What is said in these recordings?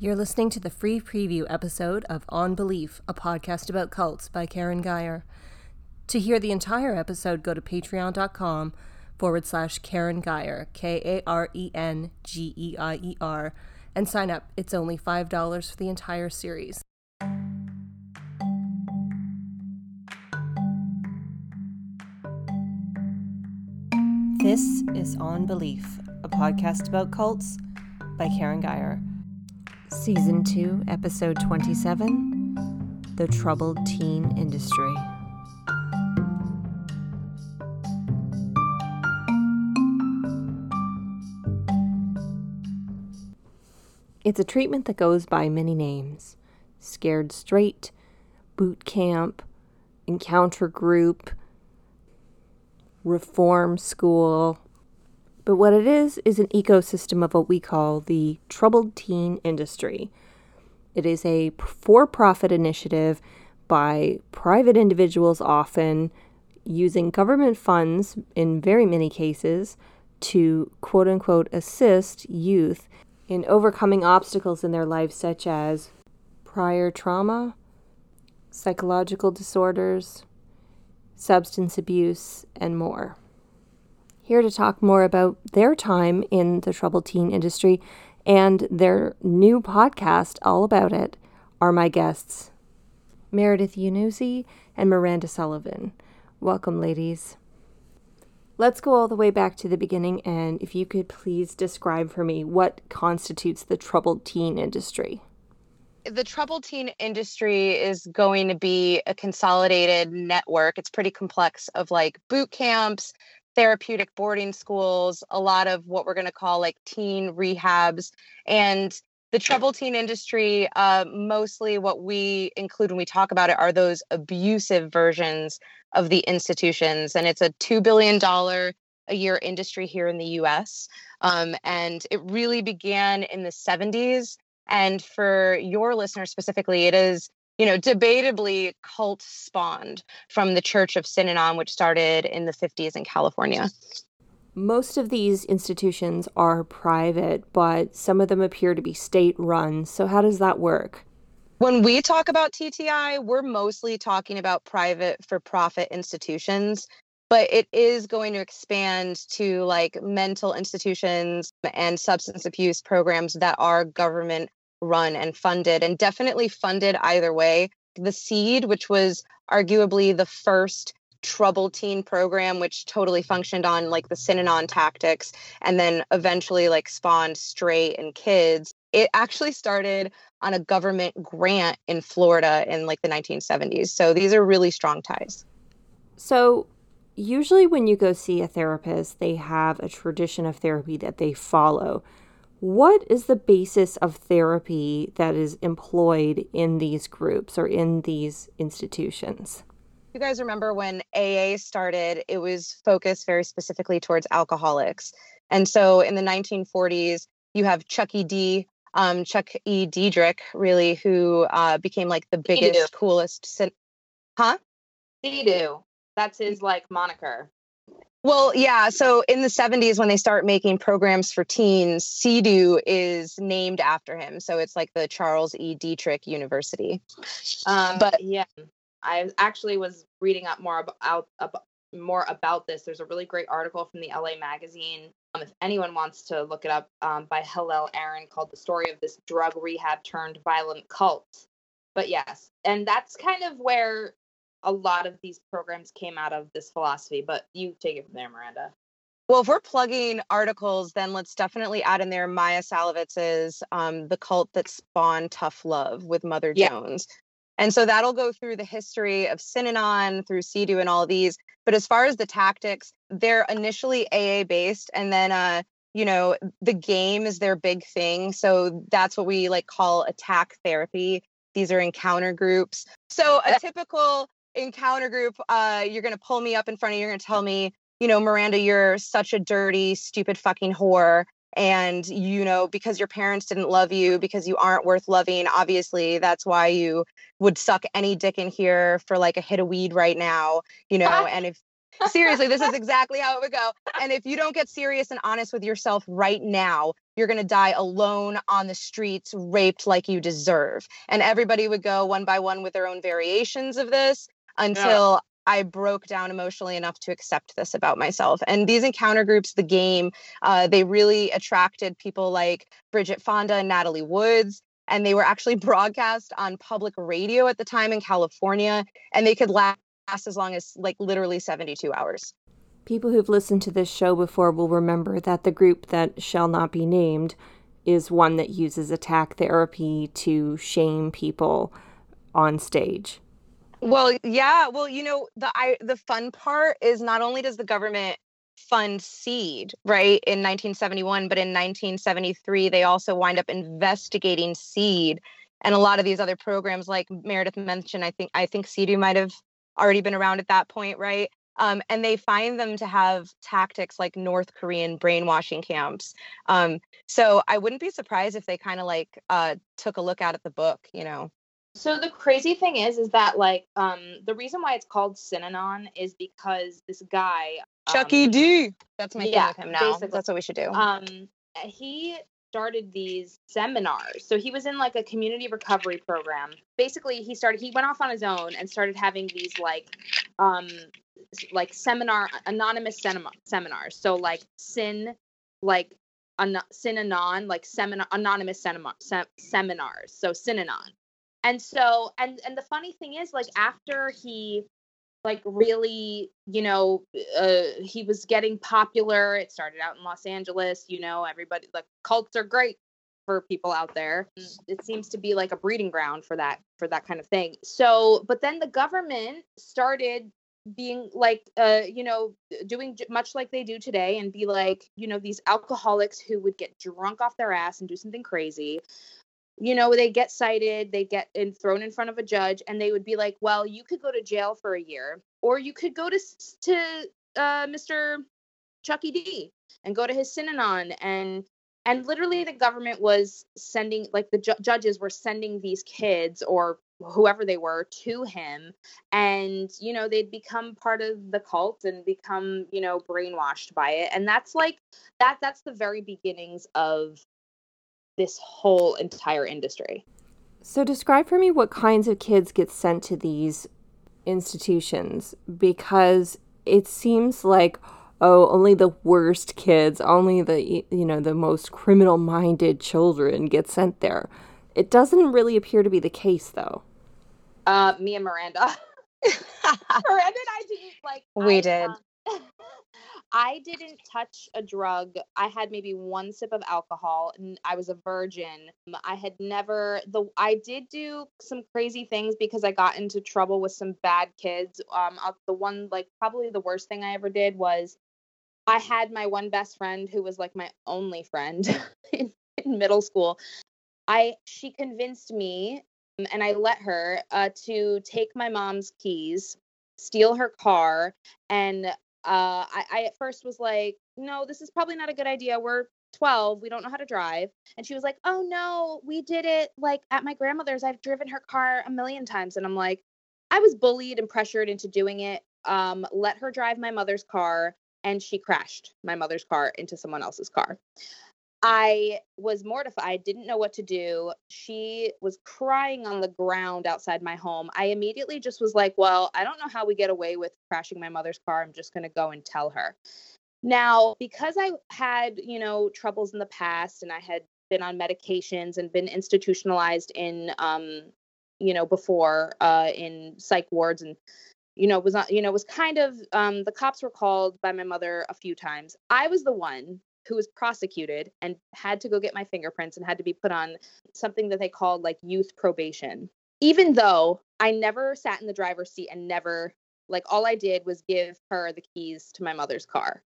You're listening to the free preview episode of On Belief, a podcast about cults by Karen Geyer. To hear the entire episode, go to patreon.com/Karen Geyer, KAREN GEIER, and sign up. It's only $5 for the entire series. This is On Belief, a podcast about cults by Karen Geyer. Season 2, Episode 27, The Troubled Teen Industry. It's a treatment that goes by many names. Scared Straight, Boot Camp, Encounter Group, Reform School. But what it is an ecosystem of what we call the troubled teen industry. It is a for-profit initiative by private individuals, often using government funds in very many cases to quote-unquote assist youth in overcoming obstacles in their lives such as prior trauma, psychological disorders, substance abuse, and more. Here to talk more about their time in the troubled teen industry and their new podcast all about it are my guests, Meredith Yunusi and Miranda Sullivan. Welcome, ladies. Let's go all the way back to the beginning, and if you could please describe for me what constitutes the troubled teen industry. The troubled teen industry is going to be a consolidated network. It's pretty complex of like boot camps, therapeutic boarding schools, a lot of what we're going to call like teen rehabs. And the troubled teen industry, mostly what we include when we talk about it are those abusive versions of the institutions. And it's a $2 billion a year industry here in the US. And it really began in the 70s. And for your listeners specifically, it is, you know, debatably cult spawned from the Church of Synanon, which started in the 50s in California. Most of these institutions are private, but some of them appear to be state-run. So how does that work? When we talk about TTI, we're mostly talking about private for-profit institutions, but it is going to expand to like mental institutions and substance abuse programs that are government run and funded, and definitely funded either way. The CED, which was arguably the first troubled teen program, which totally functioned on like the Synanon tactics, and then eventually like spawned Straight and Kids. It actually started on a government grant in Florida in like the 1970s. So these are really strong ties. So usually when you go see a therapist, they have a tradition of therapy that they follow. What is the basis of therapy that is employed in these groups or in these institutions? You guys remember when AA started, it was focused very specifically towards alcoholics. And so in the 1940s, you have Chuck E. Dederich, really, who became like the biggest, coolest... CEDU. That's his like moniker. Well, yeah. So in the 70s, when they start making programs for teens, CEDU is named after him. So it's like the Charles E. Dederich University. But yeah, I actually was reading up more about this. There's a really great article from the LA Magazine, if anyone wants to look it up, by Hillel Aaron, called "The Story of This Drug Rehab Turned Violent Cult." But yes, and that's kind of where a lot of these programs came out of this philosophy, but you take it from there, Miranda. Well, if we're plugging articles, then let's definitely add in there Maya Salovitz's The Cult That Spawned Tough Love with Mother Jones. And so that'll go through the history of Synanon, through CEDU and all these. But as far as the tactics, they're initially AA-based, and then, the game is their big thing. So that's what we like call attack therapy. These are encounter groups. So a typical encounter group, you're going to pull me up in front of you, you're going to tell me, Miranda, you're such a dirty, stupid fucking whore. And, because your parents didn't love you, because you aren't worth loving, obviously, that's why you would suck any dick in here for like a hit of weed right now, and if Seriously, this is exactly how it would go. And if you don't get serious and honest with yourself right now, you're going to die alone on the streets, raped like you deserve. And everybody would go one by one with their own variations of this until I broke down emotionally enough to accept this about myself. And these encounter groups, the game, they really attracted people like Bridget Fonda and Natalie Woods. And they were actually broadcast on public radio at the time in California, and they could last as long as like literally 72 hours. People who've listened to this show before will remember that the group that shall not be named is one that uses attack therapy to shame people on stage. Well, yeah. Well, you know, the fun part is not only does the government fund SEED, right, in 1971, but in 1973, they also wind up investigating SEED and a lot of these other programs, like Meredith mentioned. I think CEDU might have already been around at that point, right? And they find them to have tactics like North Korean brainwashing camps. So I wouldn't be surprised if they kind of like took a look out at the book, you know. So the crazy thing is that like the reason why it's called Synanon is because this guy Chuck E. D. That's my thing with him now. Basically. That's what we should do. He started these seminars. So he was in like a community recovery program. Basically, he went off on his own and started having these like anonymous seminars. So like Synanon, like seminars. So Synanon. And so, and the funny thing is, like, after he, like, really, you know, he was getting popular. It started out in Los Angeles, you know, everybody, like, cults are great for people out there. It seems to be like a breeding ground for that kind of thing. So, but then the government started being like, you know, doing much like they do today and be like, you know, these alcoholics who would get drunk off their ass and do something crazy. You know, they get cited, they get thrown in front of a judge, and they would be like, well, you could go to jail for a year, or you could go to Mr. Chuck E. D. and go to his Synanon. And literally the government was sending, like the judges were sending these kids or whoever they were to him. And, you know, they'd become part of the cult and become, you know, brainwashed by it. And that's like, that's the very beginnings of this whole entire industry. So describe for me what kinds of kids get sent to these institutions, because it seems like, oh, only the worst kids, only the, you know, the most criminal-minded children get sent there. It doesn't really appear to be the case, though. Me and Miranda. Miranda and I did. I didn't touch a drug. I had maybe one sip of alcohol. I was a virgin. I did do some crazy things because I got into trouble with some bad kids. The one, like, probably the worst thing I ever did was I had my one best friend who was like my only friend in middle school. She convinced me, and I let her to take my mom's keys, steal her car, and I at first was like, no, this is probably not a good idea. We're 12. We don't know how to drive. And she was like, oh no, we did it like at my grandmother's. I've driven her car 1,000,000 times. And I'm like, I was bullied and pressured into doing it. Let her drive my mother's car, and she crashed my mother's car into someone else's car. I was mortified, didn't know what to do. She was crying on the ground outside my home. I immediately just was like, well, I don't know how we get away with crashing my mother's car. I'm just going to go and tell her. Now, because I had, you know, troubles in the past, and I had been on medications and been institutionalized in, you know, before in psych wards, and, you know, was not, you know, was kind of, the cops were called by my mother a few times. I was the one who was prosecuted and had to go get my fingerprints and had to be put on something that they called like youth probation. Even though I never sat in the driver's seat and never, like, all I did was give her the keys to my mother's car.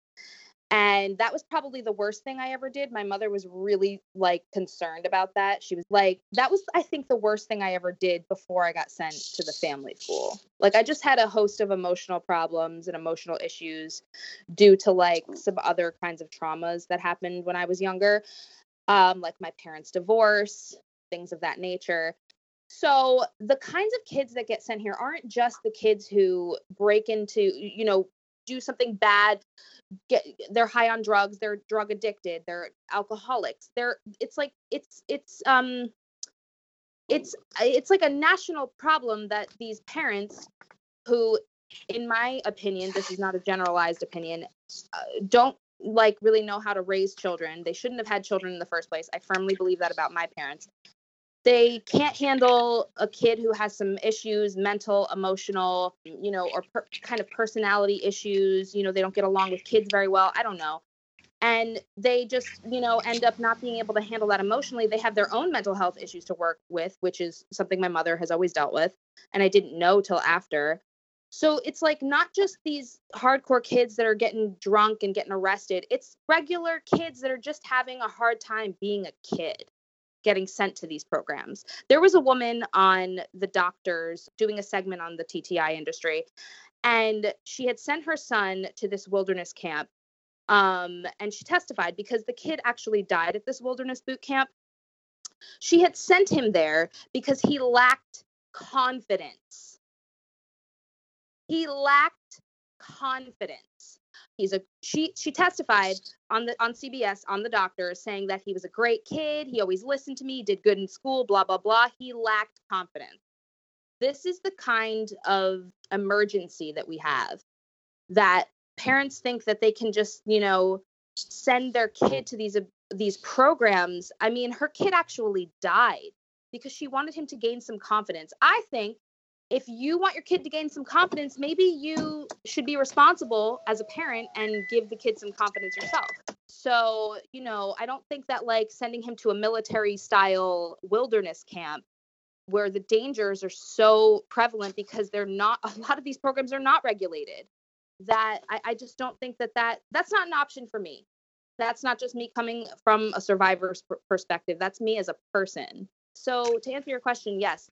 And that was probably the worst thing I ever did. My mother was really like concerned about that. She was like, that was, I think, the worst thing I ever did before I got sent to the family school. Like, I just had a host of emotional problems and emotional issues due to like some other kinds of traumas that happened when I was younger. Like my parents' divorce, things of that nature. So the kinds of kids that get sent here aren't just the kids who break into, you know, do something bad, they're high on drugs, they're drug addicted, they're alcoholics. It's like a national problem that these parents who, in my opinion, this is not a generalized opinion, don't really know how to raise children. They shouldn't have had children in the first place. I firmly believe that about my parents. They can't handle a kid who has some issues, mental, emotional, or kind of personality issues. They don't get along with kids very well. I don't know. And they just, end up not being able to handle that emotionally. They have their own mental health issues to work with, which is something my mother has always dealt with. And I didn't know till after. So it's not just these hardcore kids that are getting drunk and getting arrested. It's regular kids that are just having a hard time being a kid, getting sent to these programs. There was a woman on The Doctors doing a segment on the TTI industry, and she had sent her son to this wilderness camp. And she testified because the kid actually died at this wilderness boot camp. She had sent him there because he lacked confidence. He lacked confidence. She testified on CBS on The Doctors, saying that he was a great kid. He always listened to me, did good in school, blah, blah, blah. He lacked confidence. This is the kind of emergency that we have, that parents think that they can just, send their kid to these programs. I mean, her kid actually died because she wanted him to gain some confidence. I think if you want your kid to gain some confidence, maybe you should be responsible as a parent and give the kid some confidence yourself. So, I don't think that sending him to a military style wilderness camp where the dangers are so prevalent, because they're not, a lot of these programs are not regulated, that I just don't think that's not an option for me. That's not just me coming from a survivor's perspective. That's me as a person. So to answer your question, yes,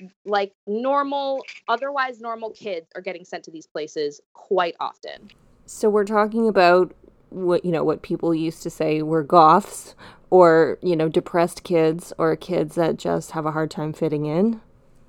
otherwise normal kids are getting sent to these places quite often. So we're talking about what people used to say were goths, or, depressed kids, or kids that just have a hard time fitting in.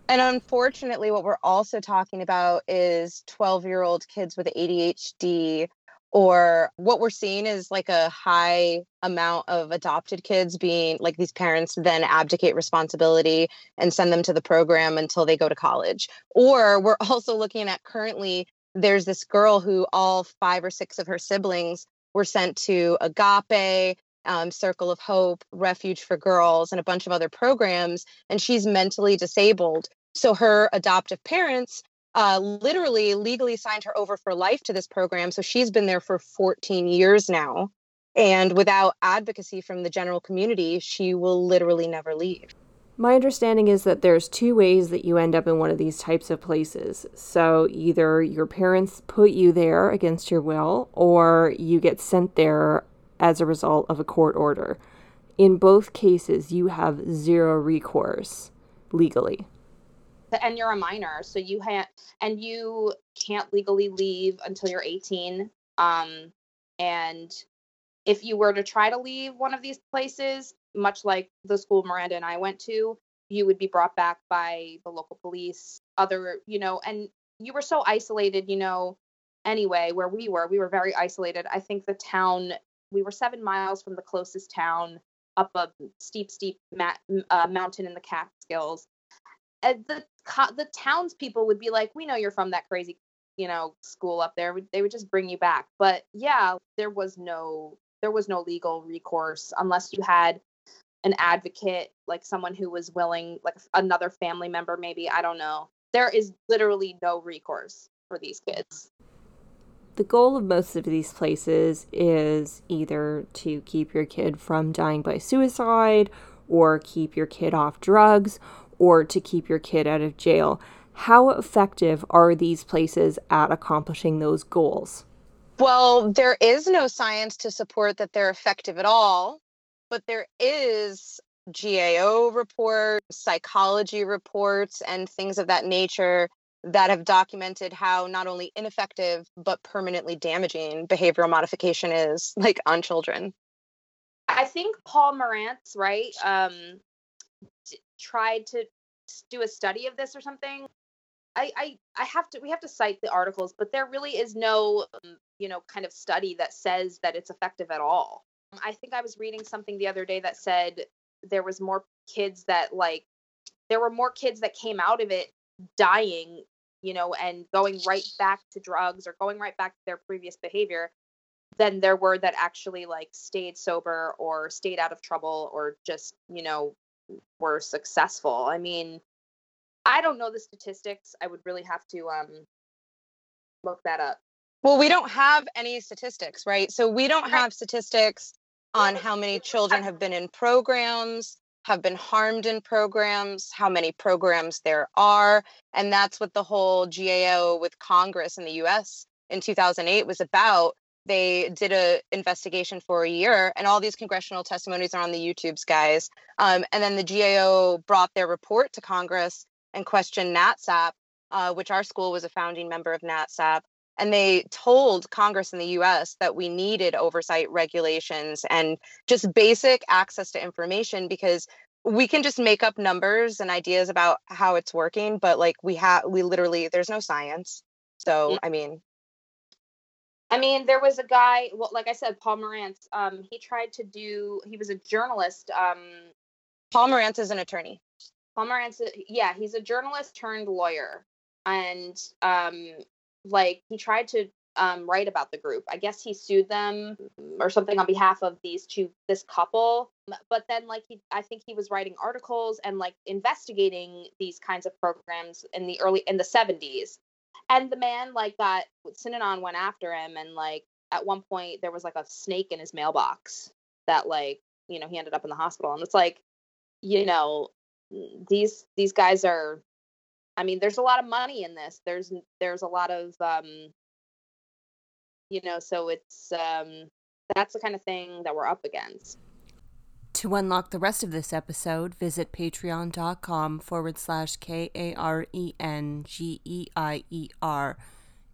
And unfortunately, what we're also talking about is 12-year-old kids with ADHD, or what we're seeing is a high amount of adopted kids being these parents then abdicate responsibility and send them to the program until they go to college. Or we're also looking at, currently there's this girl who all 5 or 6 of her siblings were sent to Agape, Circle of Hope, Refuge for Girls, and a bunch of other programs, and she's mentally disabled. So her adoptive parents literally legally signed her over for life to this program. So she's been there for 14 years now. And without advocacy from the general community, she will literally never leave. My understanding is that there's 2 ways that you end up in one of these types of places. So either your parents put you there against your will, or you get sent there as a result of a court order. In both cases, you have 0 recourse legally. And you're a minor, so you can't legally leave until you're 18. And if you were to try to leave one of these places, much like the school Miranda and I went to, you would be brought back by the local police, and you were so isolated, anyway, where we were very isolated. I think the town, we were 7 miles from the closest town, up a steep mountain in the Catskills. The townspeople would be like, we know you're from that crazy, school up there. They would just bring you back. But yeah, there was no legal recourse unless you had an advocate, someone who was willing, another family member, maybe, I don't know. There is literally no recourse for these kids. The goal of most of these places is either to keep your kid from dying by suicide, or keep your kid off drugs, or to keep your kid out of jail. How effective are these places at accomplishing those goals? Well, there is no science to support that they're effective at all, but there is GAO reports, psychology reports, and things of that nature that have documented how not only ineffective, but permanently damaging behavioral modification is, on children. I think Paul Morantz, right? Tried to do a study of this or something. I have to, we have to cite the articles, but there really is no, kind of study that says that it's effective at all. I think I was reading something the other day that said there were more kids that came out of it dying, and going right back to drugs or going right back to their previous behavior than there were that actually stayed sober or stayed out of trouble or just, were successful. I mean, I don't know the statistics. I would really have to look that up. Well, we don't have any statistics, right? So we don't have statistics on how many children have been in programs, have been harmed in programs, how many programs there are. And that's what the whole GAO with Congress in the US in 2008 was about. They did an investigation for a year, and all these congressional testimonies are on the YouTubes, guys. And then the GAO brought their report to Congress and questioned NATSAP, which our school was a founding member of NATSAP. And they told Congress in the U.S. that we needed oversight regulations and just basic access to information, because we can just make up numbers and ideas about how it's working. But we literally, there's no science. So, mm-hmm. I mean, there was a guy, like I said, Paul Morantz, he was a journalist. Paul Morantz is an attorney. Paul Morantz, yeah, he's a journalist turned lawyer. And, he tried to write about the group. I guess he sued them or something on behalf of this couple. But then I think he was writing articles and investigating these kinds of programs in the 70s. And the man Synanon went after him. And at one point there was a snake in his mailbox that he ended up in the hospital. And it's these guys are, there's a lot of money in this. There's a lot of, so it's, that's the kind of thing that we're up against. To unlock the rest of this episode, visit patreon.com/KARENGEIER.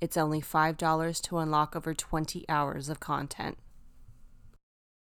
It's only $5 to unlock over 20 hours of content.